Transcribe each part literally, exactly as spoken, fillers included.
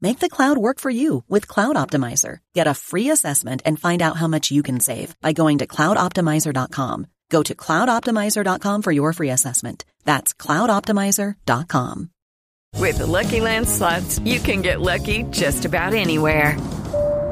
Make the cloud work for you with Cloud Optimizer. Get a free assessment and find out how much you can save by going to cloud optimizer dot com. Go to cloud optimizer dot com for your free assessment. That's cloud optimizer dot com. With the Lucky Land Slots, you can get lucky just about anywhere.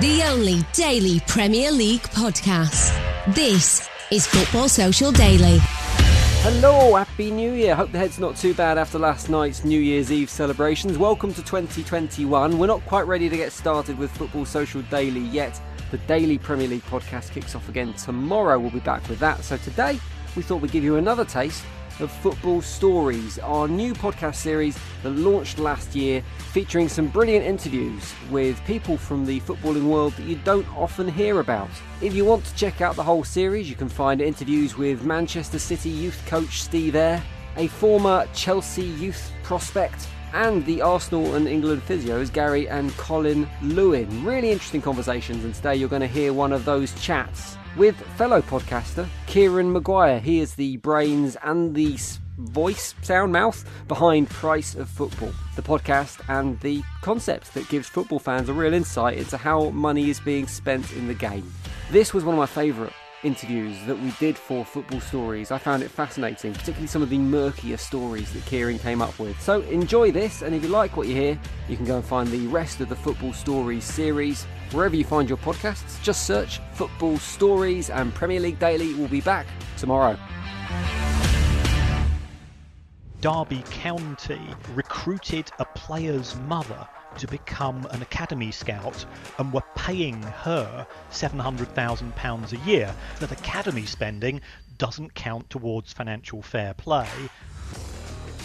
The only daily Premier League podcast. This is Football Social Daily. Hello, Happy New Year. Hope the head's not too bad after last night's New Year's Eve celebrations. Welcome to twenty twenty-one. We're not quite ready to get started with Football Social Daily yet. The daily Premier League podcast kicks off again tomorrow. We'll be back with that. So today, we thought we'd give you another taste of Football Stories, our new podcast series that launched last year, featuring some brilliant interviews with people from the footballing world that you don't often hear about. If you want to check out the whole series, you can find interviews with Manchester City youth coach Steve Eyre, a former Chelsea youth prospect, and the Arsenal and England physios Gary and Colin Lewin. Really interesting conversations, and today you're going to hear one of those chats with fellow podcaster Kieran Maguire. He is the brains and the voice, sound, mouth behind Price of Football, the podcast and the concept that gives football fans a real insight into how money is being spent in the game. This was one of my favourite interviews that we did for Football Stories. I found it fascinating, particularly some of the murkier stories that Kieran came up with. So enjoy this, and if you like what you hear, you can go and find the rest of the Football Stories series wherever you find your podcasts. Just search Football Stories, and Premier League Daily will be back tomorrow. Derby County recruited a player's mother to become an academy scout and were paying her seven hundred thousand pounds a year. That academy spending doesn't count towards financial fair play.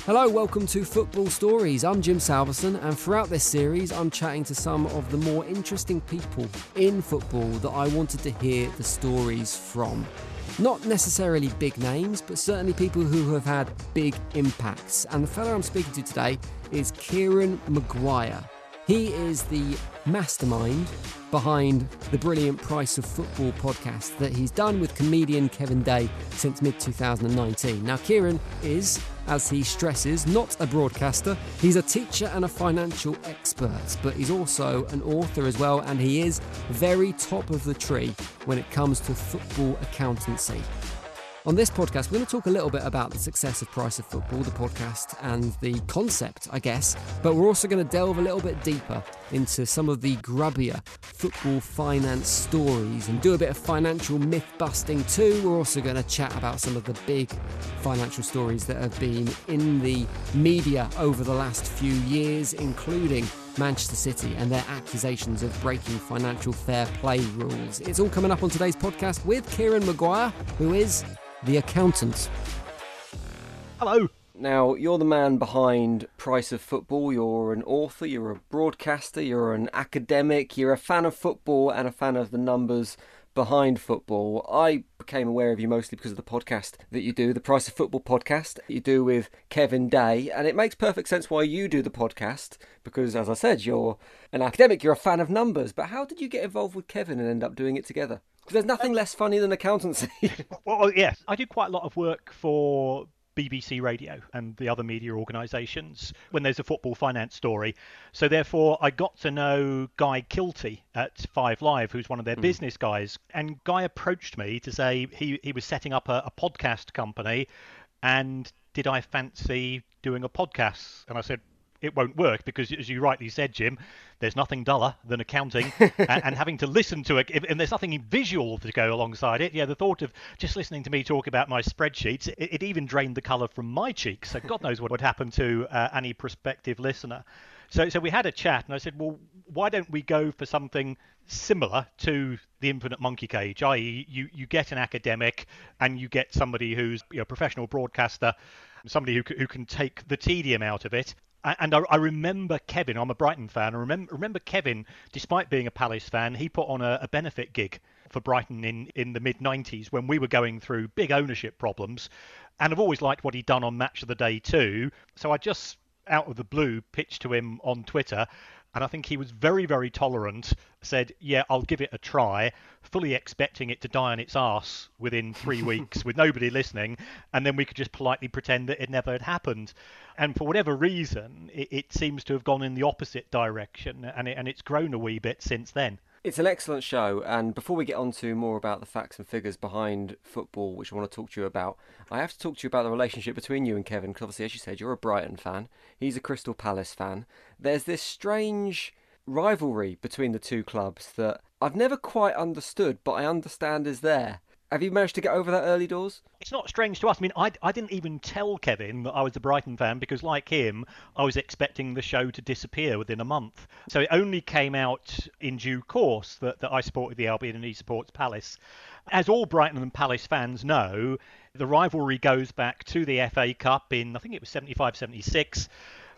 Hello, welcome to Football Stories. I'm Jim Salverson, and throughout this series I'm chatting to some of the more interesting people in football that I wanted to hear the stories from. Not necessarily big names, but certainly people who have had big impacts. And the fellow I'm speaking to today is Kieran Maguire. He is the mastermind behind the brilliant Price of Football podcast that he's done with comedian Kevin Day since mid twenty nineteen. Now, Kieran is, as he stresses, not a broadcaster. He's a teacher and a financial expert, but he's also an author as well, and he is very top of the tree when it comes to football accountancy. On this podcast, we're going to talk a little bit about the success of Price of Football, the podcast, and the concept, I guess. But we're also going to delve a little bit deeper into some of the grubbier football finance stories and do a bit of financial myth-busting too. We're also going to chat about some of the big financial stories that have been in the media over the last few years, including Manchester City and their accusations of breaking financial fair play rules. It's all coming up on today's podcast with Kieran Maguire, who is the accountant. Hello. Now, you're the man behind Price of Football. You're an author, you're a broadcaster, you're an academic, you're a fan of football and a fan of the numbers behind football. I became aware of you mostly because of the podcast that you do, the Price of Football podcast that you do with Kevin Day, and it makes perfect sense why you do the podcast because, as I said, you're an academic, you're a fan of numbers. But how did you get involved with Kevin and end up doing it together? Because there's nothing less funny than accountancy. Well, yes, I do quite a lot of work for B B C Radio and the other media organisations when there's a football finance story. So therefore, I got to know Guy Kilty at Five Live, who's one of their mm. business guys. And Guy approached me to say he, he was setting up a, a podcast company and did I fancy doing a podcast? And I said, it won't work because, as you rightly said, Jim, there's nothing duller than accounting and, and having to listen to it. And there's nothing visual to go alongside it. Yeah, the thought of just listening to me talk about my spreadsheets, it, it even drained the colour from my cheeks. So God knows what would happen to uh, any prospective listener. So, so we had a chat and I said, well, why don't we go for something similar to the Infinite Monkey Cage, that is you, you get an academic and you get somebody who's, you know, a professional broadcaster, somebody who, who can take the tedium out of it. And I, I remember Kevin, I'm a Brighton fan, I remember, remember Kevin, despite being a Palace fan, he put on a, a benefit gig for Brighton in, in the mid nineties when we were going through big ownership problems. And I've always liked what he'd done on Match of the Day too. So I just, out of the blue, pitched to him on Twitter. And I think he was very, very tolerant, said, yeah, I'll give it a try, fully expecting it to die on its arse within three weeks with nobody listening. And then we could just politely pretend that it never had happened. And for whatever reason, it, it seems to have gone in the opposite direction. And, it, and it's grown a wee bit since then. It's an excellent show. And before we get on to more about the facts and figures behind football, which I want to talk to you about, I have to talk to you about the relationship between you and Kevin, because obviously, as you said, you're a Brighton fan. He's a Crystal Palace fan. There's this strange rivalry between the two clubs that I've never quite understood, but I understand is there. Have you managed to get over that early doors? It's not strange to us. I mean, I, I didn't even tell Kevin that I was a Brighton fan because, like him, I was expecting the show to disappear within a month. So it only came out in due course that, that I supported the Albion and he supports Palace. As all Brighton and Palace fans know, the rivalry goes back to the F A Cup in, I think it was seventy-five seventy-six,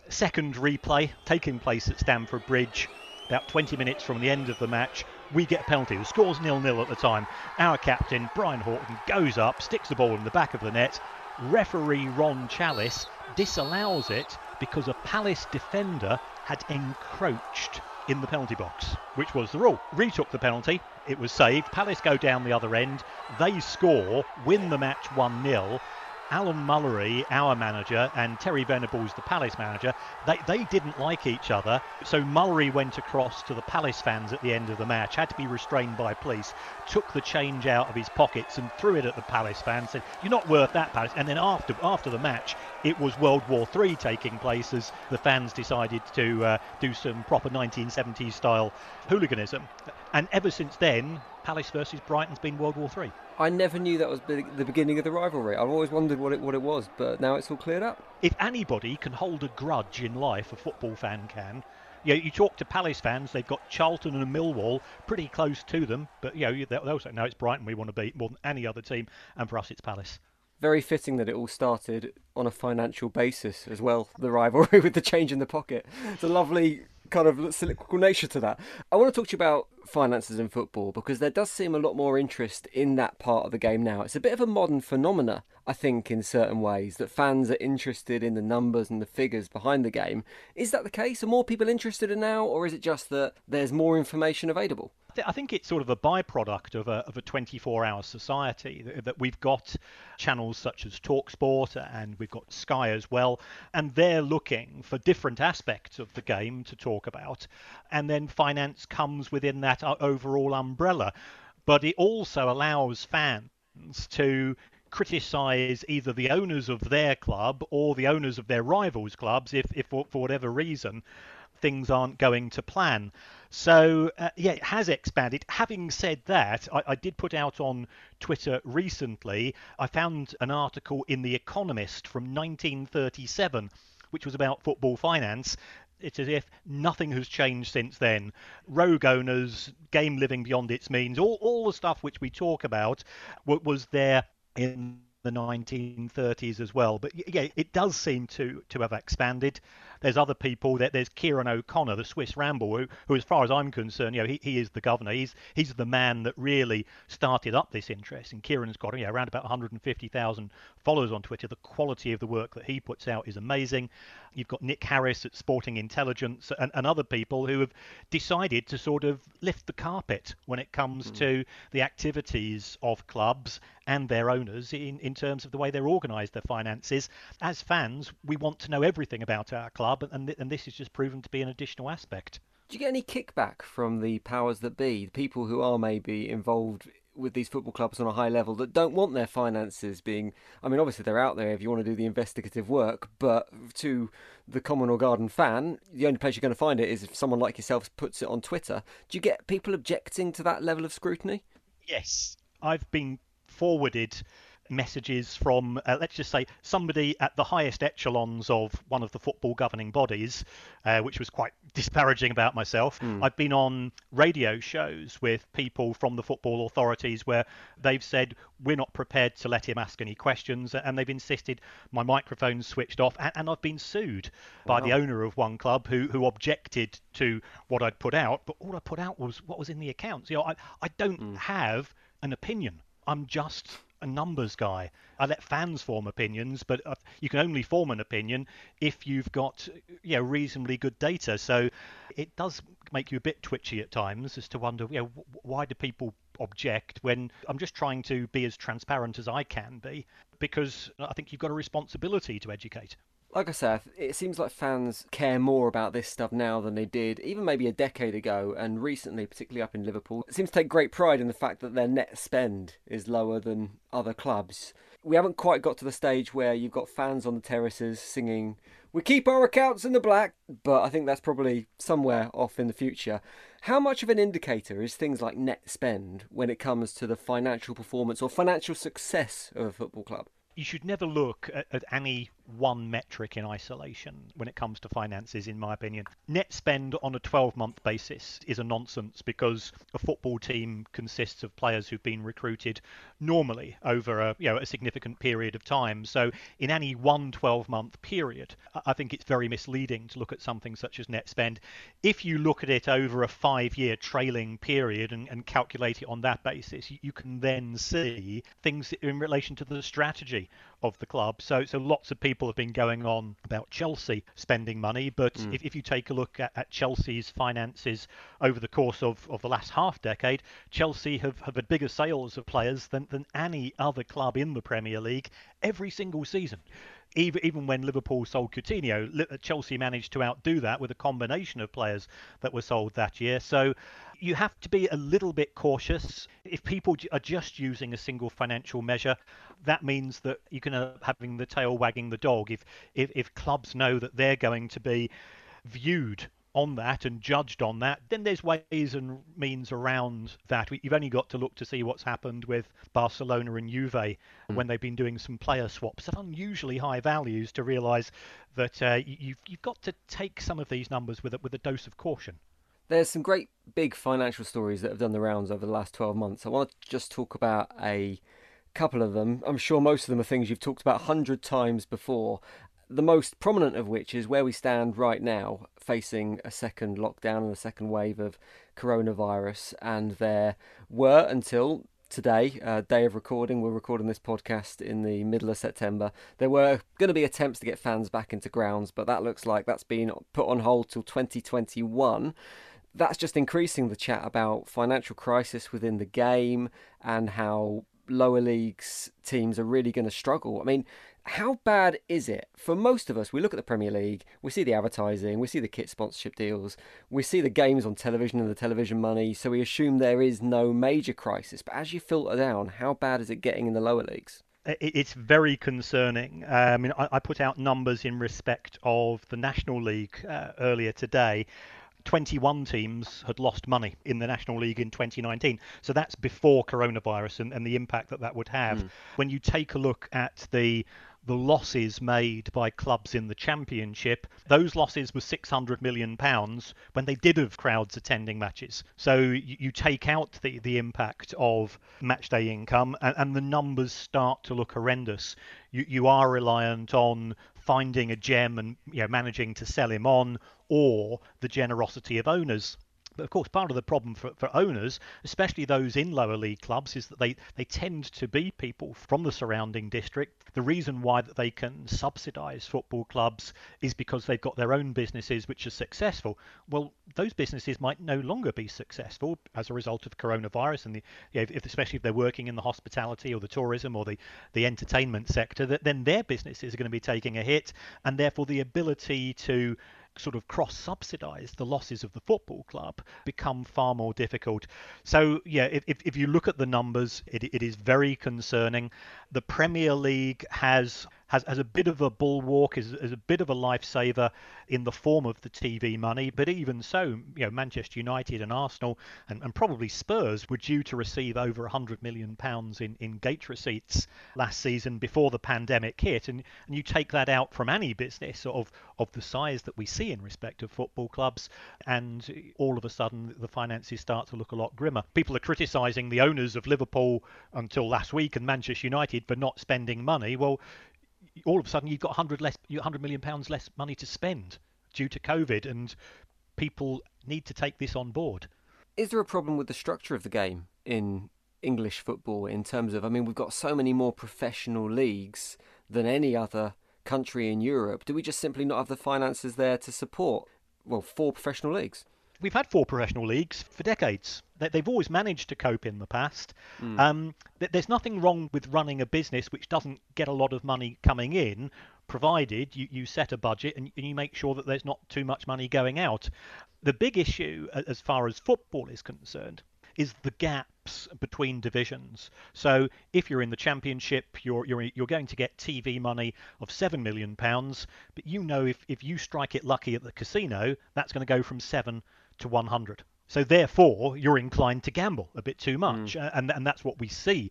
second replay taking place at Stamford Bridge. About twenty minutes from the end of the match, we get a penalty. The score's nil-nil at the time. Our captain, Brian Horton, goes up, sticks the ball in the back of the net. Referee Ron Chalice disallows it because a Palace defender had encroached in the penalty box, which was the rule. Retook the penalty. It was saved. Palace go down the other end. They score, win the match one nil. Alan Mullery, our manager, and Terry Venables, the Palace manager, they, they didn't like each other. So Mullery went across to the Palace fans at the end of the match, had to be restrained by police, took the change out of his pockets and threw it at the Palace fans, said, you're not worth that, Palace. And then after after the match, it was World War Three taking place as the fans decided to uh, do some proper nineteen seventies-style hooliganism. And ever since then, Palace versus Brighton's been World War Three. I never knew that was the beginning of the rivalry. I've always wondered what it what it was, but now it's all cleared up. If anybody can hold a grudge in life, a football fan can. You know, you talk to Palace fans, they've got Charlton and Millwall pretty close to them, but you know, they'll say, no, it's Brighton we want to beat more than any other team, and for us it's Palace. Very fitting that it all started on a financial basis as well, the rivalry with the change in the pocket. It's a lovely kind of cyclical nature to that. I want to talk to you about finances in football because there does seem a lot more interest in that part of the game now. It's a bit of a modern phenomena, I think, in certain ways, that fans are interested in the numbers and the figures behind the game. Is that the case? Are more people interested in now, or is it just that there's more information available? I think it's sort of a byproduct of a of a twenty-four hour society that we've got channels such as TalkSport and we've got Sky as well, and they're looking for different aspects of the game to talk about, and then finance comes within that overall umbrella, but it also allows fans to criticise either the owners of their club or the owners of their rivals' clubs if, if for whatever reason things aren't going to plan. So, uh, yeah, it has expanded. Having said that, I, I did put out on Twitter recently, I found an article in The Economist from nineteen thirty-seven, which was about football finance. It's as if nothing has changed since then. Rogue owners, game living beyond its means, all, all the stuff which we talk about was there in the nineteen thirties as well. But yeah, it does seem to to have expanded. There's other people. That there's Kieran O'Connor, the Swiss Ramble, who, who as far as I'm concerned, you know, he, he is the governor. He's he's the man that really started up this interest. And Kieran's got, you know, around about one hundred fifty thousand followers on Twitter. The quality of the work that he puts out is amazing. You've got Nick Harris at Sporting Intelligence and, and other people who have decided to sort of lift the carpet when it comes mm. to the activities of clubs and their owners in, in terms of the way they're organised, their finances. As fans, we want to know everything about our club, and, th- and this has just proven to be an additional aspect. Do you get any kickback from the powers that be, the people who are maybe involved with these football clubs on a high level that don't want their finances being... I mean, obviously they're out there if you want to do the investigative work, but to the common or garden fan, the only place you're going to find it is if someone like yourself puts it on Twitter. Do you get people objecting to that level of scrutiny? Yes. I've been forwarded messages from, uh, let's just say, somebody at the highest echelons of one of the football governing bodies, uh, which was quite disparaging about myself. Mm. I've been on radio shows with people from the football authorities where they've said, we're not prepared to let him ask any questions, and they've insisted my microphone switched off, and, and I've been sued wow. by the owner of one club who who objected to what I'd put out, but all I put out was what was in the accounts. You know, I, I don't mm. have an opinion. I'm just a numbers guy. I let fans form opinions, but you can only form an opinion if you've got, you know, reasonably good data. So it does make you a bit twitchy at times as to wonder, you know, why do people object when I'm just trying to be as transparent as I can be, because I think you've got a responsibility to educate. Like I said, it seems like fans care more about this stuff now than they did even maybe a decade ago, and recently, particularly up in Liverpool, it seems to take great pride in the fact that their net spend is lower than other clubs. We haven't quite got to the stage where you've got fans on the terraces singing, "We keep our accounts in the black," but I think that's probably somewhere off in the future. How much of an indicator is things like net spend when it comes to the financial performance or financial success of a football club? You should never look at, at any one metric in isolation when it comes to finances, in my opinion. Net spend on a twelve-month basis is a nonsense, because a football team consists of players who've been recruited normally over a, you know, a significant period of time. So in any one twelve-month period, I think it's very misleading to look at something such as net spend. If you look at it over a five-year trailing period and, and calculate it on that basis, you can then see things in relation to the strategy of the club. So so lots of people have been going on about Chelsea spending money, but mm. if, if you take a look at, at Chelsea's finances over the course of, of the last half decade, Chelsea have, have had bigger sales of players than, than any other club in the Premier League every single season. Even, even when Liverpool sold Coutinho, Chelsea managed to outdo that with a combination of players that were sold that year. So you have to be a little bit cautious. If people are just using a single financial measure, that means that you can end up having the tail wagging the dog. If, if, if clubs know that they're going to be viewed on that and judged on that, then there's ways and means around that. You've only got to look to see what's happened with Barcelona and Juve mm. when they've been doing some player swaps at unusually high values to realise that uh, you've, you've got to take some of these numbers with a, with a dose of caution. There's some great big financial stories that have done the rounds over the last twelve months. I want to just talk about a couple of them. I'm sure most of them are things you've talked about a hundred times before. The most prominent of which is where we stand right now, facing a second lockdown and a second wave of coronavirus. And there were, until today, uh, day of recording, we're recording this podcast in the middle of September, there were going to be attempts to get fans back into grounds, but that looks like that's been put on hold till twenty twenty-one. That's just increasing the chat about financial crisis within the game and how lower leagues teams are really going to struggle. I mean, how bad is it? For most of us, we look at the Premier League, we see the advertising, we see the kit sponsorship deals, we see the games on television and the television money, so we assume there is no major crisis. But as you filter down, how bad is it getting in the lower leagues? It's very concerning. Uh, I mean, I, I put out numbers in respect of the National League uh, earlier today. twenty-one teams had lost money in the National League in twenty nineteen. So that's before coronavirus and, and the impact that that would have. Mm. When you take a look at the the losses made by clubs in the Championship. Those losses were six hundred million pounds when they did have crowds attending matches. So you, you take out the, the impact of matchday income and, and the numbers start to look horrendous. You, you are reliant on finding a gem and, you know, managing to sell him on, or the generosity of owners. But of course, part of the problem for, for owners, especially those in lower league clubs, is that they, they tend to be people from the surrounding district. The reason why that they can subsidise football clubs is because they've got their own businesses which are successful. Well, those businesses might no longer be successful as a result of coronavirus, and the, you know, if, especially if they're working in the hospitality or the tourism or the, the entertainment sector, that then their businesses are going to be taking a hit, and therefore the ability to sort of cross-subsidise the losses of the football club become far more difficult. So yeah, if, if you look at the numbers, it, it is very concerning. The Premier League has has, has a bit of a bulwark, is, is a bit of a lifesaver in the form of the T V money, but even so, you know, Manchester United and Arsenal and, and probably Spurs were due to receive over one hundred million pounds in, in gate receipts last season before the pandemic hit, and, and you take that out from any business of, of the size that we see in respect of football clubs, and all of a sudden the finances start to look a lot grimmer. People are criticising the owners of Liverpool until last week and Manchester United for not spending money. Well, all of a sudden you've got one hundred million pounds less money to spend due to COVID, and people need to take this on board. Is there a problem with the structure of the game in English football in terms of, I mean, we've got so many more professional leagues than any other country in Europe. Do we just simply not have the finances there to support, well, four professional leagues? We've had four professional leagues for decades. They've always managed to cope in the past. Mm. Um, there's nothing wrong with running a business which doesn't get a lot of money coming in, provided you, you set a budget and you make sure that there's not too much money going out. The big issue, as far as football is concerned, is the gaps between divisions. So if you're in the Championship, you're you're you're going to get T V money of seven million pounds, but you know if, if you strike it lucky at the casino, that's going to go from seven to one hundred. So therefore, you're inclined to gamble a bit too much. Mm. And, and that's what we see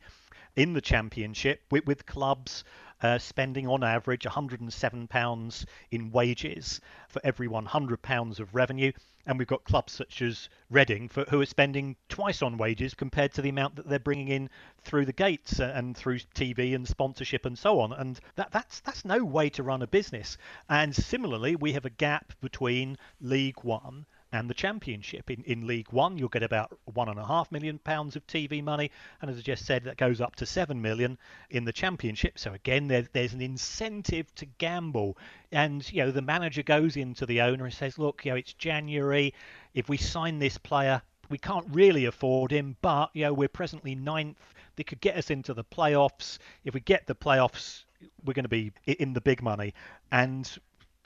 in the Championship with, with clubs uh, spending on average one hundred seven pounds in wages for every one hundred pounds of revenue. And we've got clubs such as Reading for, who are spending twice on wages compared to the amount that they're bringing in through the gates and through T V and sponsorship and so on. And that, that's that's no way to run a business. And similarly, we have a gap between League One and the Championship. In, in League One, you'll get about one and a half million pounds of T V money. And as I just said, that goes up to seven million in the Championship. So again, there, there's an incentive to gamble. And, you know, the manager goes into the owner and says, look, you know, it's January. If we sign this player, we can't really afford him, but, you know, we're presently ninth. They could get us into the playoffs. If we get the playoffs, we're going to be in the big money. And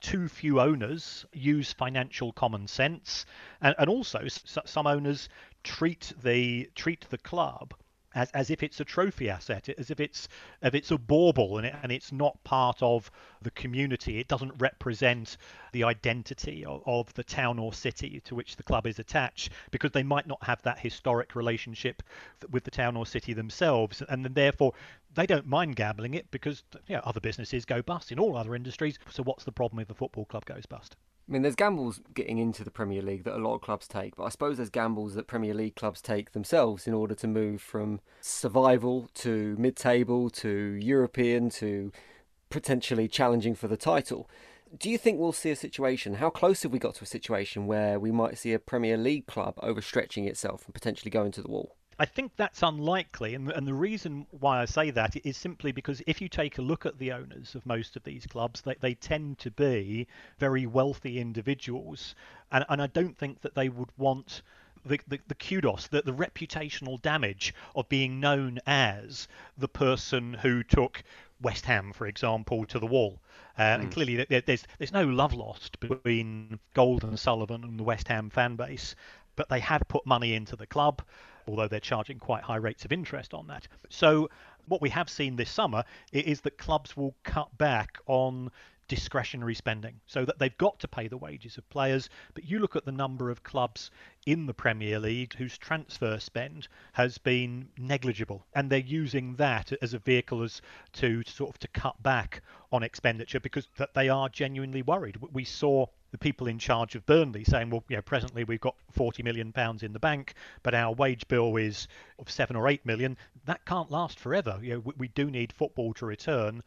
too few owners use financial common sense, and, and also s- some owners treat the treat the club as, as if it's a trophy asset, as if it's if it's a bauble, and, it, and it's not part of the community. It doesn't represent the identity of, of the town or city to which the club is attached, because they might not have that historic relationship with the town or city themselves, and then therefore they don't mind gambling it, because, you know, other businesses go bust in all other industries. So what's the problem if the football club goes bust? I mean, there's gambles getting into the Premier League that a lot of clubs take, but I suppose there's gambles that Premier League clubs take themselves in order to move from survival to mid-table to European to potentially challenging for the title. Do you think we'll see a situation, how close have we got to a situation where we might see a Premier League club overstretching itself and potentially going to the wall? I think that's unlikely, and, and the reason why I say that is simply because if you take a look at the owners of most of these clubs, they, they tend to be very wealthy individuals, and, and I don't think that they would want the, the, the kudos, the, the reputational damage of being known as the person who took West Ham, for example, to the wall. Uh, mm. And clearly there, there's, there's no love lost between Gold and Sullivan and the West Ham fan base, but they have put money into the club, although they're charging quite high rates of interest on that. So what we have seen this summer is that clubs will cut back on discretionary spending, so that they've got to pay the wages of players. But you look at the number of clubs in the Premier League whose transfer spend has been negligible, and they're using that as a vehicle as to sort of to cut back on expenditure because that they are genuinely worried. We saw the people in charge of Burnley saying, well, you know, presently we've got forty million pounds in the bank, but our wage bill is of seven or eight million. That can't last forever. You know, we, we do need football to return.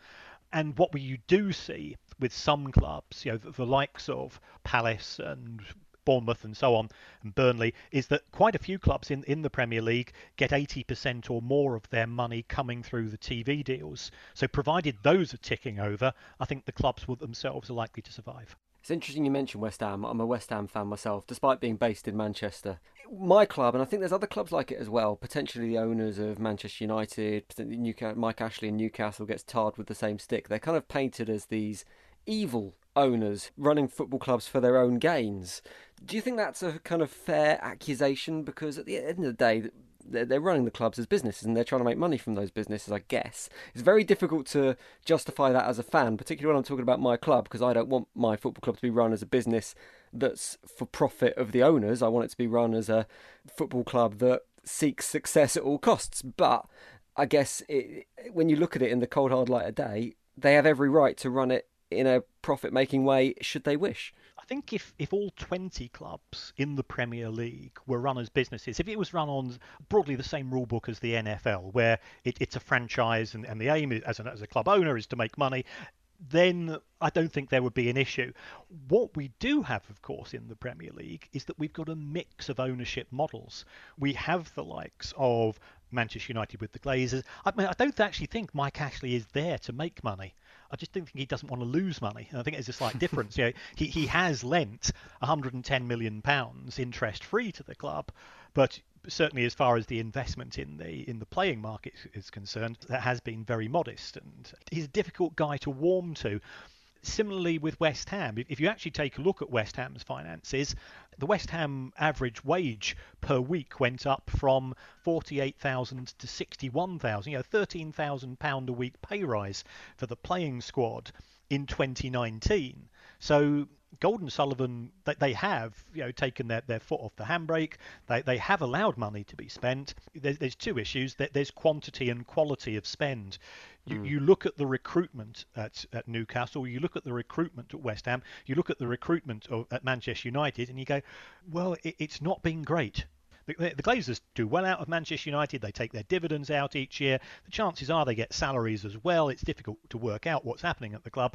And what you do see with some clubs, you know, the, the likes of Palace and Bournemouth and so on, and Burnley, is that quite a few clubs in, in the Premier League get eighty percent or more of their money coming through the T V deals. So provided those are ticking over, I think the clubs themselves are likely to survive. It's interesting you mentioned West Ham. I'm a West Ham fan myself, despite being based in Manchester. My club, and I think there's other clubs like it as well, potentially the owners of Manchester United, Newcastle, Mike Ashley in Newcastle gets tarred with the same stick. They're kind of painted as these evil owners running football clubs for their own gains. Do you think that's a kind of fair accusation? Because at the end of the day, they're running the clubs as businesses and they're trying to make money from those businesses, I guess. It's very difficult to justify that as a fan, particularly when I'm talking about my club, because I don't want my football club to be run as a business that's for profit of the owners. I want it to be run as a football club that seeks success at all costs. But I guess it, when you look at it in the cold hard light of day, they have every right to run it in a profit-making way, should they wish. I think if, if all twenty clubs in the Premier League were run as businesses, if it was run on broadly the same rule book as the N F L, where it, it's a franchise and, and the aim is, as, an, as a club owner is to make money, then I don't think there would be an issue. What we do have, of course, in the Premier League is that we've got a mix of ownership models. We have the likes of Manchester United with the Glazers. I mean, I don't actually think Mike Ashley is there to make money. I just don't think he doesn't want to lose money. And I think it's a slight difference. You know, he, he has lent one hundred ten million pounds interest-free to the club, but certainly as far as the investment in the in the playing market is concerned, that has been very modest. And he's a difficult guy to warm to. Similarly with West Ham, if you actually take a look at West Ham's finances, the West Ham average wage per week went up from forty-eight thousand to sixty-one thousand, you know, thirteen thousand pounds a week pay rise for the playing squad in twenty nineteen. So Gold and Sullivan, they have, you know, taken their, their foot off the handbrake. They they have allowed money to be spent. There's, there's two issues. There's quantity and quality of spend. You, mm. you look at the recruitment at, at Newcastle. You look at the recruitment at West Ham. You look at the recruitment of, at Manchester United, and you go, well, it, it's not been great. The, the Glazers do well out of Manchester United. They take their dividends out each year. The chances are they get salaries as well. It's difficult to work out what's happening at the club.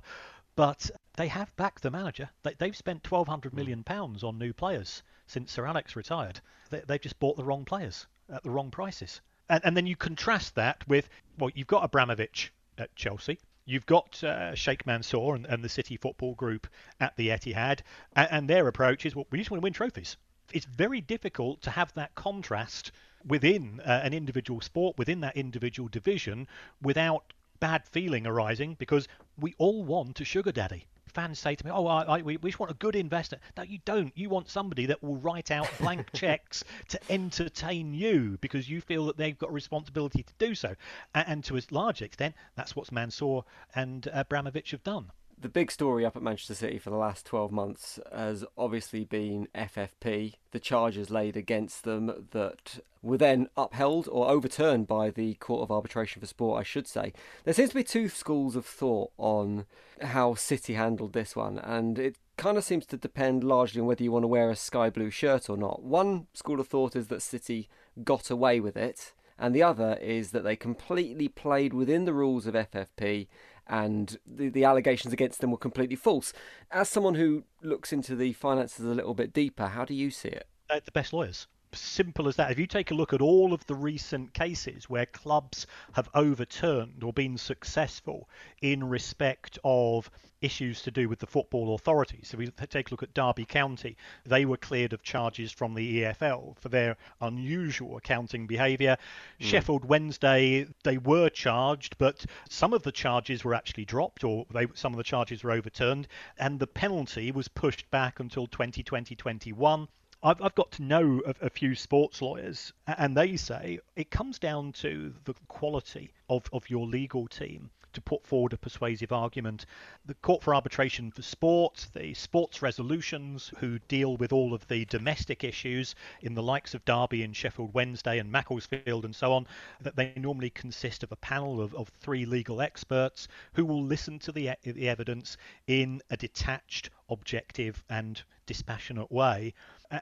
But they have backed the manager. They've spent one thousand two hundred million pounds on new players since Sir Alex retired. They've just bought the wrong players at the wrong prices. And, and then you contrast that with, well, you've got Abramovich at Chelsea. You've got uh, Sheikh Mansour and, and the City Football Group at the Etihad. And, and their approach is, well, we just want to win trophies. It's very difficult to have that contrast within uh, an individual sport, within that individual division, without bad feeling arising, because we all want a sugar daddy. Fans say to me, oh, I, I, we just want a good investor. No, you don't. You want somebody that will write out blank checks to entertain you because you feel that they've got a responsibility to do so. And, and to a large extent, that's what Mansour and Abramovich have done. The big story up at Manchester City for the last twelve months has obviously been F F P, the charges laid against them that were then upheld or overturned by the Court of Arbitration for Sport, I should say. There seems to be two schools of thought on how City handled this one, and it kind of seems to depend largely on whether you want to wear a sky blue shirt or not. One school of thought is that City got away with it, and the other is that they completely played within the rules of F F P, and the, the allegations against them were completely false. As someone who looks into the finances a little bit deeper, how do you see it? Uh, the best lawyers. Simple as that. If you take a look at all of the recent cases where clubs have overturned or been successful in respect of issues to do with the football authority. So we take a look at Derby County. They were cleared of charges from the E F L for their unusual accounting behaviour. Mm. Sheffield Wednesday, they were charged, but some of the charges were actually dropped or they, some of the charges were overturned, and the penalty was pushed back until twenty twenty, twenty-one. I've, I've got to know a, a few sports lawyers, and they say it comes down to the quality of, of your legal team to put forward a persuasive argument. The Court for Arbitration for Sport, the Sports Resolutions, who deal with all of the domestic issues in the likes of Derby and Sheffield Wednesday and Macclesfield and so on, that they normally consist of a panel of, of three legal experts who will listen to the, the evidence in a detached, objective and dispassionate way.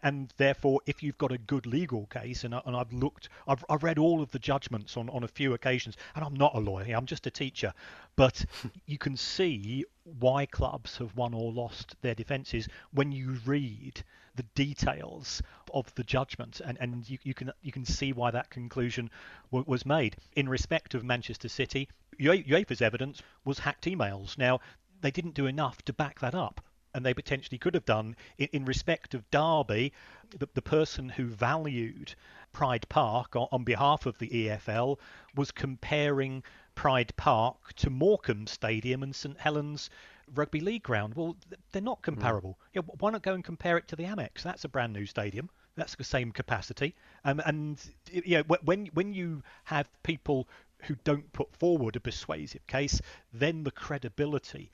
And therefore, if you've got a good legal case, and, I, and I've looked, I've, I've read all of the judgments on, on a few occasions, and I'm not a lawyer, I'm just a teacher, but you can see why clubs have won or lost their defences when you read the details of the judgment, and, and you, you can you can see why that conclusion w- was made. In respect of Manchester City, UEFA's evidence was hacked emails. Now, they didn't do enough to back that up, and they potentially could have done. In respect of Derby, the, the person who valued Pride Park on, on behalf of the E F L was comparing Pride Park to Morecambe Stadium and St Helens Rugby League Ground. Well, they're not comparable. Mm. You know, why not go and compare it to the Amex? That's a brand new stadium. That's the same capacity. Um, and you know, when when you have people who don't put forward a persuasive case, then the credibility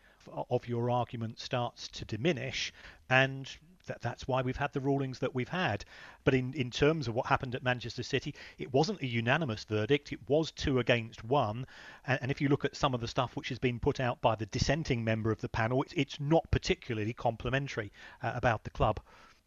of your argument starts to diminish, and that, that's why we've had the rulings that we've had. But in, in terms of what happened at Manchester City, it wasn't a unanimous verdict. It was two against one. And, and if you look at some of the stuff which has been put out by the dissenting member of the panel, it's, it's not particularly complimentary uh, about the club.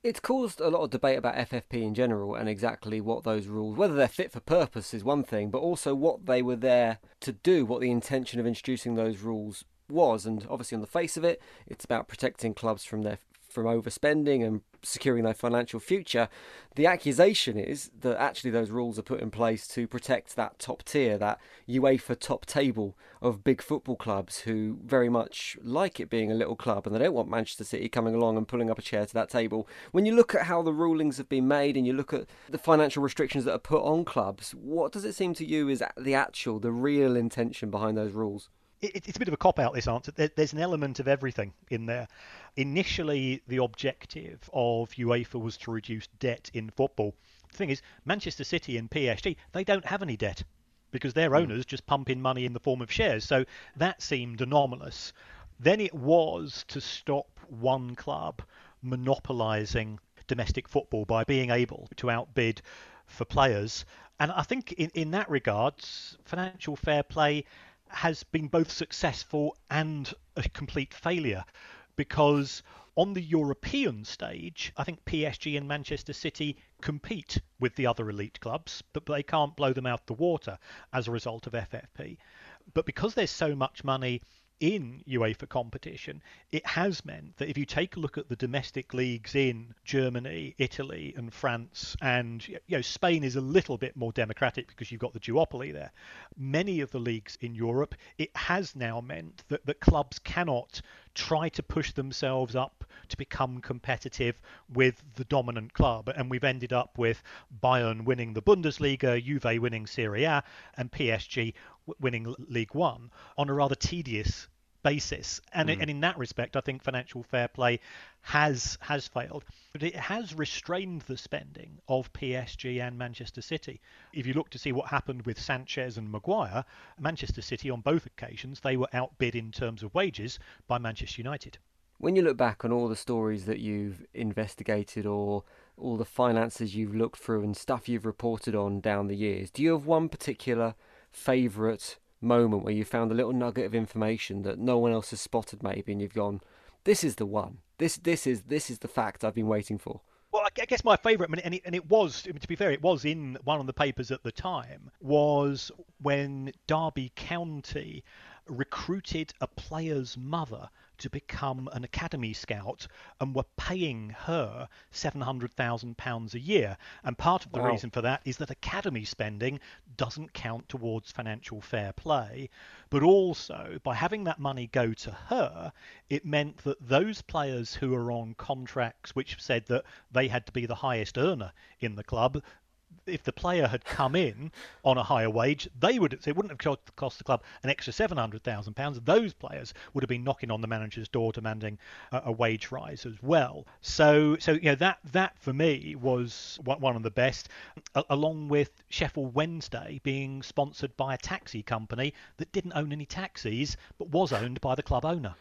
It's caused a lot of debate about F F P in general and exactly what those rules, whether they're fit for purpose is one thing, but also what they were there to do, what the intention of introducing those rules was. And obviously on the face of it, it's about protecting clubs from their from overspending and securing their financial future. The accusation is that actually those rules are put in place to protect that top tier, that UEFA top table of big football clubs who very much like it being a little club, and they don't want Manchester City coming along and pulling up a chair to that table. When you look at how the rulings have been made and you look at the financial restrictions that are put on clubs, what does it seem to you is the actual, the real intention behind those rules? It's a bit of a cop-out, this answer. There's an element of everything in there. Initially, the objective of UEFA was to reduce debt in football. The thing is, Manchester City and P S G, they don't have any debt because their owners just pump in money in the form of shares. So that seemed anomalous. Then it was to stop one club monopolising domestic football by being able to outbid for players. And I think in, in that regard, financial fair play has been both successful and a complete failure, because on the European stage, I think P S G and Manchester City compete with the other elite clubs, but they can't blow them out the water as a result of F F P. But because there's so much money in UEFA competition, it has meant that if you take a look at the domestic leagues in Germany, Italy and France, and you know Spain is a little bit more democratic because you've got the duopoly there, many of the leagues in Europe, it has now meant that, that clubs cannot try to push themselves up to become competitive with the dominant club. And we've ended up with Bayern winning the Bundesliga, Juve winning Serie A and P S G winning League One on a rather tedious basis. And, mm. and in that respect, I think financial fair play has has failed. But it has restrained the spending of P S G and Manchester City. If you look to see what happened with Sanchez and Maguire, Manchester City on both occasions, they were outbid in terms of wages by Manchester United. When you look back on all the stories that you've investigated or all the finances you've looked through and stuff you've reported on down the years, do you have one particular favourite moment where you found a little nugget of information that no one else has spotted maybe, and you've gone, this is the one, this this is this is the fact I've been waiting for? Well, I guess my favourite, and it, and it was, to be fair, it was in one of the papers at the time, was when Derby County recruited a player's mother to become an academy scout and were paying her seven hundred thousand pounds a year. And part of the wow. reason for that is that academy spending doesn't count towards financial fair play. But also, by having that money go to her, it meant that those players who are on contracts which said that they had to be the highest earner in the club, if the player had come in on a higher wage, they would so it wouldn't have cost the club an extra seven hundred thousand pounds. Those players would have been knocking on the manager's door demanding a, a wage rise as well. So, so you know, that that for me was one of the best, a- along with Sheffield Wednesday being sponsored by a taxi company that didn't own any taxis but was owned by the club owner.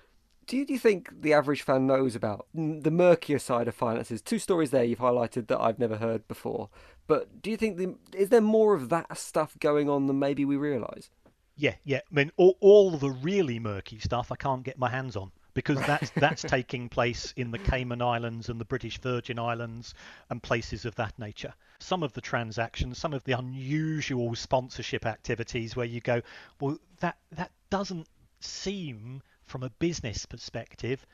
Do you think the average fan knows about the murkier side of finances? Two stories there you've highlighted that I've never heard before. But do you think, the, is there more of that stuff going on than maybe we realise? Yeah, yeah. I mean, all, all the really murky stuff I can't get my hands on, because that's that's taking place in the Cayman Islands and the British Virgin Islands and places of that nature. Some of the transactions, some of the unusual sponsorship activities where you go, well, that that doesn't seem from a business perspective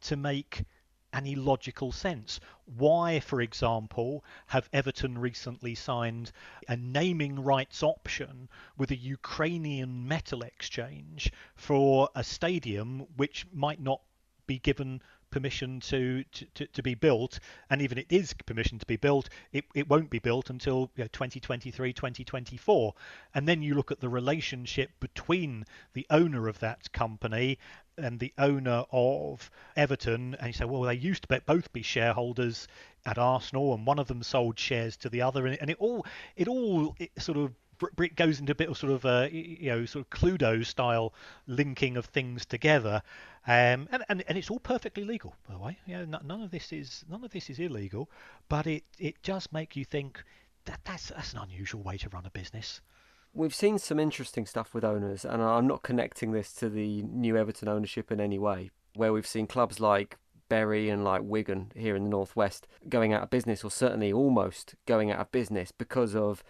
to make any logical sense. Why, for example, have Everton recently signed a naming rights option with a Ukrainian metal exchange for a stadium which might not be given permission to, to, to, to be built, and even if it is permission to be built, it, it won't be built until, you know, twenty twenty-three, twenty twenty-four. And then you look at the relationship between the owner of that company and the owner of Everton, and you say, well, they used to both be shareholders at Arsenal, and one of them sold shares to the other, and it all it all it sort of It goes into a bit of sort of uh, you know sort of Cluedo style linking of things together, um, and, and and it's all perfectly legal, by the way. Yeah, none of this is none of this is illegal, but it it does make you think that that's that's an unusual way to run a business. We've seen some interesting stuff with owners, and I'm not connecting this to the new Everton ownership in any way, where we've seen clubs like Bury and like Wigan here in the northwest going out of business, or certainly almost going out of business because of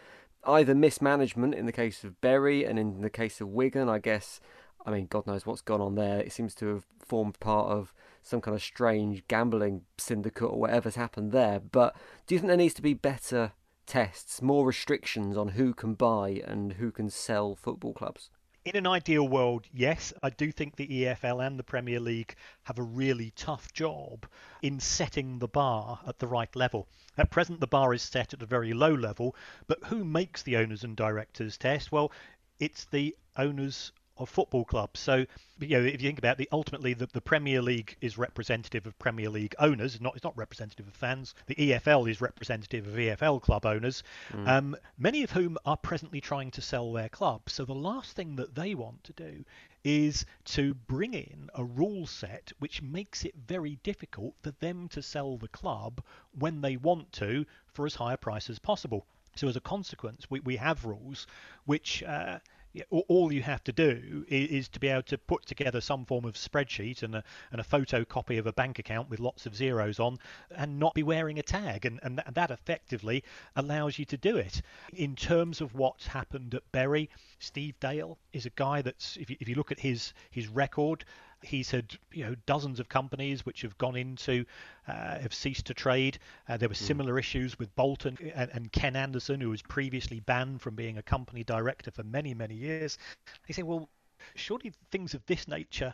either mismanagement in the case of Bury, and in the case of Wigan, I guess, I mean, God knows what's gone on there. It seems to have formed part of some kind of strange gambling syndicate or whatever's happened there. But do you think there needs to be better tests, more restrictions on who can buy and who can sell football clubs? In an ideal world, yes. I do think the E F L and the Premier League have a really tough job in setting the bar at the right level. At present, the bar is set at a very low level, but who makes the owners and directors test? Well, it's the owners of football clubs. So, you know, if you think about it, ultimately the, the Premier League is representative of Premier League owners. It's not, it's not representative of fans. The E F L is representative of E F L club owners, mm. um, many of whom are presently trying to sell their clubs. So the last thing that they want to do is to bring in a rule set which makes it very difficult for them to sell the club when they want to for as high a price as possible. So as a consequence, we, we have rules which... Uh, all you have to do is to be able to put together some form of spreadsheet and a, and a photocopy of a bank account with lots of zeros on, and not be wearing a tag. And, and that effectively allows you to do it. In terms of what's happened at Bury, Steve Dale is a guy that's, if you, if you look at his, his record, he's had, you know, dozens of companies which have gone into, uh, have ceased to trade. Uh, there were similar mm. issues with Bolton and, and Ken Anderson, who was previously banned from being a company director for many, many years. They say, well, surely things of this nature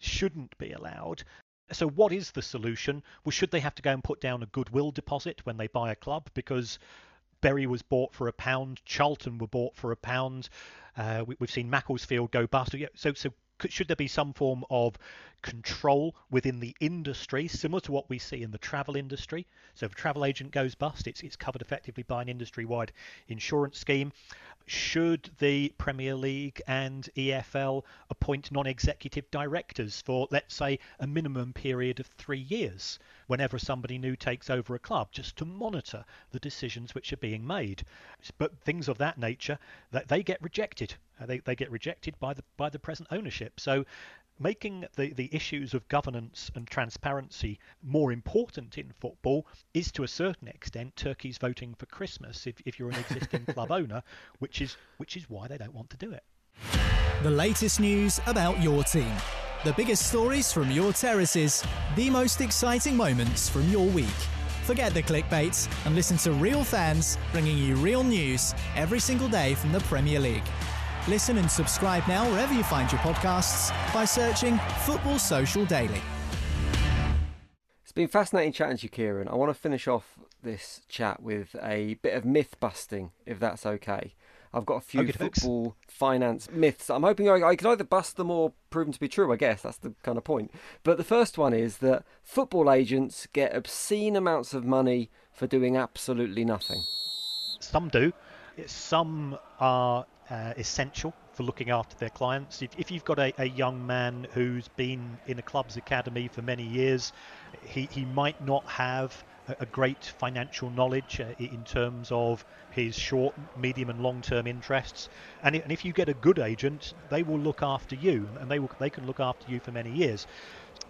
shouldn't be allowed. So what is the solution? Well, should they have to go and put down a goodwill deposit when they buy a club? Because Bury was bought for a pound, Charlton were bought for a pound. Uh, we, we've seen Macclesfield go bust. Yeah, so, so. Should there be some form of control within the industry, similar to what we see in the travel industry? So if a travel agent goes bust, it's it's covered effectively by an industry-wide insurance scheme. Should the Premier League and E F L appoint non-executive directors for, let's say, a minimum period of three years, whenever somebody new takes over a club, just to monitor the decisions which are being made? But things of that nature, that they get rejected. They, they get rejected by the by the present ownership. So making the, the issues of governance and transparency more important in football is, to a certain extent, turkeys voting for Christmas if, if you're an existing club owner, which is which is why they don't want to do it. The latest news about your team. The biggest stories from your terraces. The most exciting moments from your week. Forget the clickbaits and listen to real fans bringing you real news every single day from the Premier League. Listen and subscribe now wherever you find your podcasts by searching Football Social Daily. It's been fascinating chatting to you, Kieran. I want to finish off this chat with a bit of myth busting, if that's okay. I've got a few okay, football thanks. finance myths. I'm hoping I, I can either bust them or prove them to be true, I guess. That's the kind of point. But the first one is that football agents get obscene amounts of money for doing absolutely nothing. Some do. Some are uh, essential for looking after their clients. If, if you've got a, a young man who's been in a club's academy for many years, he, he might not have a great financial knowledge uh, in terms of his short, medium and long-term interests, and if, and if you get a good agent, they will look after you, and they will they can look after you for many years.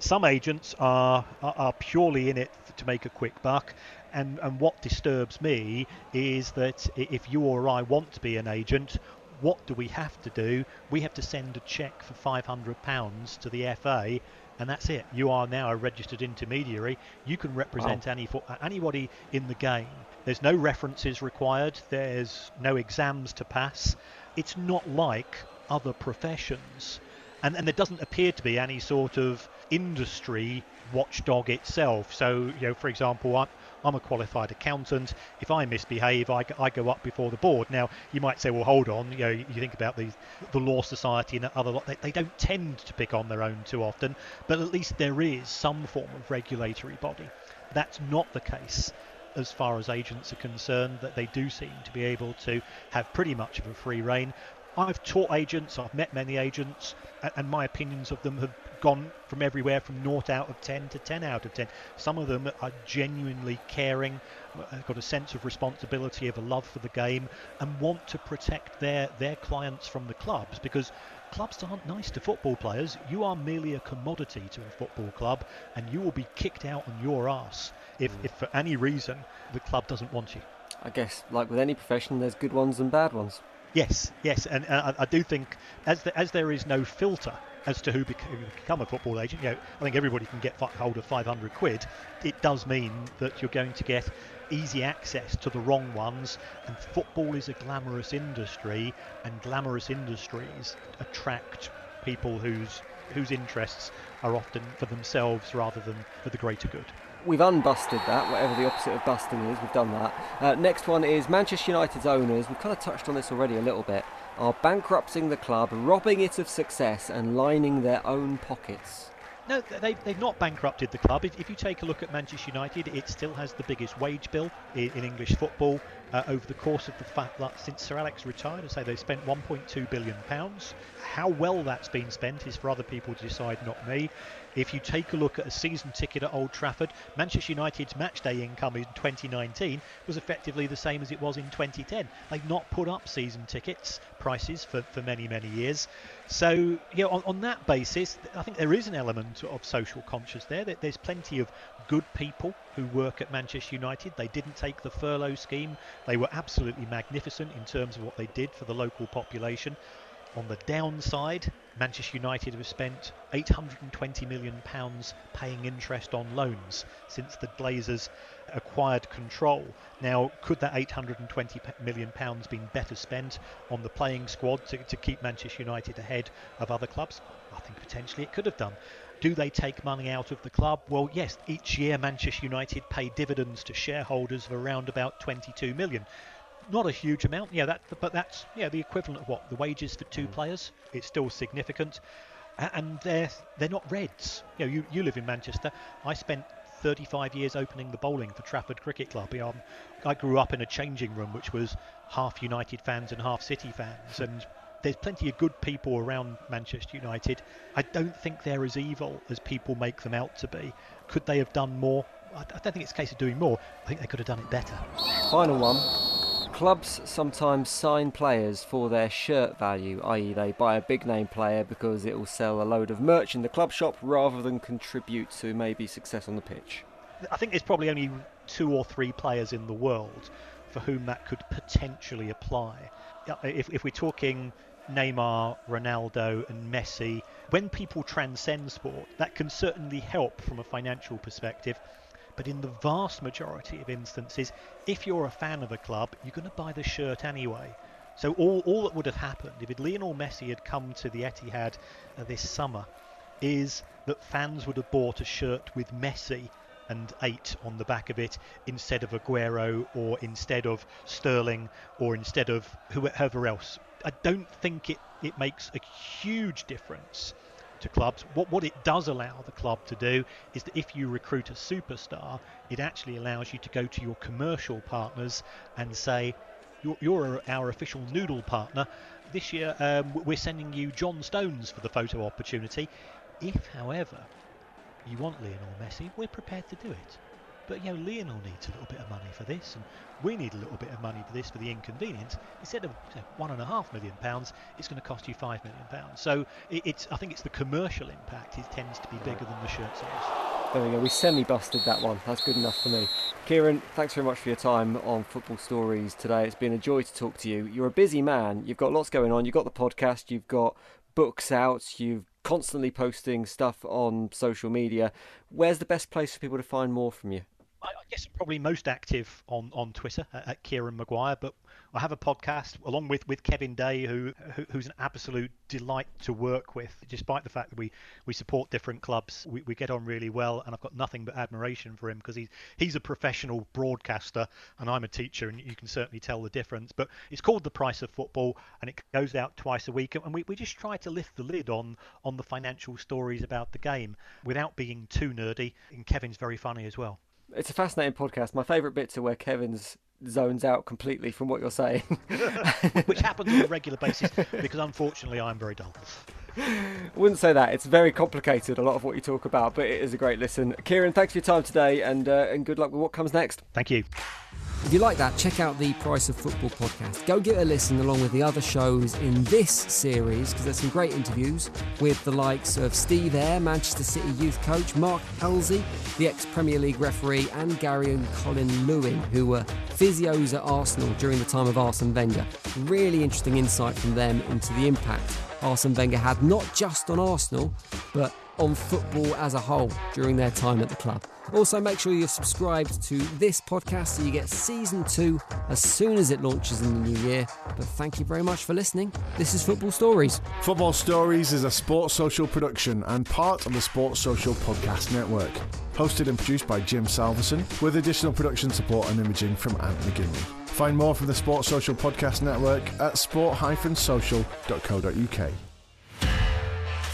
Some agents are are, are purely in it to make a quick buck, and and what disturbs me is that if you or I want to be an agent, what do we have to do? We have to send a cheque for five hundred pounds to the F A, and that's it. You are now a registered intermediary. You can represent wow. any anybody in the game. There's no references required. There's no exams to pass. It's not like other professions. And, and there doesn't appear to be any sort of industry watchdog itself. So, you know, for example, I'm, I'm a qualified accountant. If I misbehave, I, I go up before the board. Now, you might say, well, hold on. You know, you think about the the Law Society and other lot. They, they don't tend to pick on their own too often, but at least there is some form of regulatory body. That's not the case as far as agents are concerned. That they do seem to be able to have pretty much of a free rein. I've taught agents, I've met many agents, and my opinions of them have gone from everywhere from naught out of ten to ten out of ten. Some of them are genuinely caring, have got a sense of responsibility, have a love for the game, and want to protect their, their clients from the clubs, because clubs aren't nice to football players. You are merely a commodity to a football club, and you will be kicked out on your arse if, if for any reason the club doesn't want you. I guess, like with any profession, there's good ones and bad ones. Yes, yes, and uh, I do think as the, as there is no filter as to who, bec- who become a football agent, you know, I think everybody can get hold of five hundred quid. It does mean that you're going to get easy access to the wrong ones, and football is a glamorous industry, and glamorous industries attract people whose whose interests are often for themselves rather than for the greater good. We've unbusted that, whatever the opposite of busting is, we've done that. Uh, next one is Manchester United's owners, we've kind of touched on this already a little bit, are bankrupting the club, robbing it of success and lining their own pockets. No, they, they've not bankrupted the club. If, if you take a look at Manchester United, it still has the biggest wage bill in, in English football. Uh, over the course of the fact that since Sir Alex retired, I say they've spent one point two billion pounds. How well that's been spent is for other people to decide, not me. If you take a look at a season ticket at Old Trafford, Manchester United's matchday income in twenty nineteen was effectively the same as it was in twenty ten. They've not put up season tickets prices for, for many, many years. So, you know, on, on that basis, I think there is an element of social conscience there. That there's plenty of good people who work at Manchester United. They didn't take the furlough scheme. They were absolutely magnificent in terms of what they did for the local population. On the downside, Manchester United have spent eight hundred twenty million pounds paying interest on loans since the Glazers acquired control. Now, could that eight hundred twenty million pounds been better spent on the playing squad to, to keep Manchester United ahead of other clubs? I think potentially it could have done. Do they take money out of the club? Well, yes, each year Manchester United pay dividends to shareholders of around about twenty-two million. Not a huge amount, yeah, that, but that's yeah the equivalent of what the wages for two players. It's still significant, and they're they're not Reds. You know, you, you live in Manchester. I spent thirty-five years opening the bowling for Trafford Cricket Club. Um, I grew up in a changing room which was half United fans and half City fans, and there's plenty of good people around Manchester United. I don't think they're as evil as people make them out to be. Could they have done more? I don't think it's a case of doing more. I think they could have done it better. Final one. Clubs sometimes sign players for their shirt value, that is they buy a big name player because it will sell a load of merch in the club shop rather than contribute to maybe success on the pitch. I think there's probably only two or three players in the world for whom that could potentially apply. If, if we're talking Neymar, Ronaldo and Messi, when people transcend sport, that can certainly help from a financial perspective. But in the vast majority of instances, if you're a fan of a club, you're going to buy the shirt anyway. So all, all that would have happened if Lionel Messi had come to the Etihad uh, this summer is that fans would have bought a shirt with Messi and eight on the back of it instead of Aguero or instead of Sterling or instead of whoever else. I don't think it, it makes a huge difference to clubs. What what it does allow the club to do is that if you recruit a superstar, it actually allows you to go to your commercial partners and say, you're, you're our official noodle partner. This year um, we're sending you John Stones for the photo opportunity. If, however, you want Lionel Messi, we're prepared to do it. But, you know, Lionel needs a little bit of money for this, and we need a little bit of money for this for the inconvenience. Instead of say, one and a half million pounds, it's going to cost you five million pounds. So it, it's, I think it's the commercial impact. It tends to be bigger than the shirt sales. There we go. We semi-busted that one. That's good enough for me. Kieran, thanks very much for your time on Football Stories today. It's been a joy to talk to you. You're a busy man. You've got lots going on. You've got the podcast. You've got books out. You've constantly posting stuff on social media. Where's the best place for people to find more from you? I guess I'm probably most active on, on Twitter at, at Kieran Maguire, but I have a podcast along with, with Kevin Day, who, who who's an absolute delight to work with. Despite the fact that we, we support different clubs, we, we get on really well, and I've got nothing but admiration for him because he's, he's a professional broadcaster and I'm a teacher, and you can certainly tell the difference. But it's called The Price of Football, and it goes out twice a week, and we, we just try to lift the lid on, on the financial stories about the game without being too nerdy, and Kevin's very funny as well. It's a fascinating podcast. My favourite bits are where Kevin's zones out completely from what you're saying. Which happens on a regular basis because, unfortunately, I'm very dull. I wouldn't say that. It's very complicated, a lot of what you talk about, but it is a great listen. Kieran, thanks for your time today, and uh, and good luck with what comes next. Thank you. If you like that, check out the Price of Football podcast. Go give it a listen along with the other shows in this series, because there's some great interviews with the likes of Steve Eyre, Manchester City youth coach, Mark Halsey, the ex-Premier League referee, and Gary and Colin Lewin, who were physios at Arsenal during the time of Arsene Wenger. Really interesting insight from them into the impact Arsene Wenger had, not just on Arsenal, but on football as a whole during their time at the club. Also, make sure you're subscribed to this podcast so you get season two as soon as it launches in the new year. But thank you very much for listening. This is Football Stories. Football Stories is a Sports Social production and part of the Sports Social Podcast Network. Hosted and produced by Jim Salverson, with additional production support and imaging from Ant McGinley. Find more from the Sports Social Podcast Network at sport dash social dot co dot uk.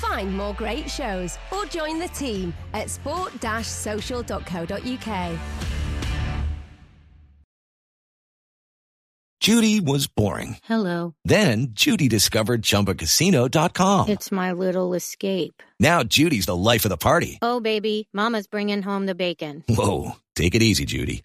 Find more great shows or join the team at sport dash social dot co dot uk. Judy was boring. Hello. Then Judy discovered chumba casino dot com. It's my little escape. Now Judy's the life of the party. Oh, baby, mama's bringing home the bacon. Whoa, take it easy, Judy.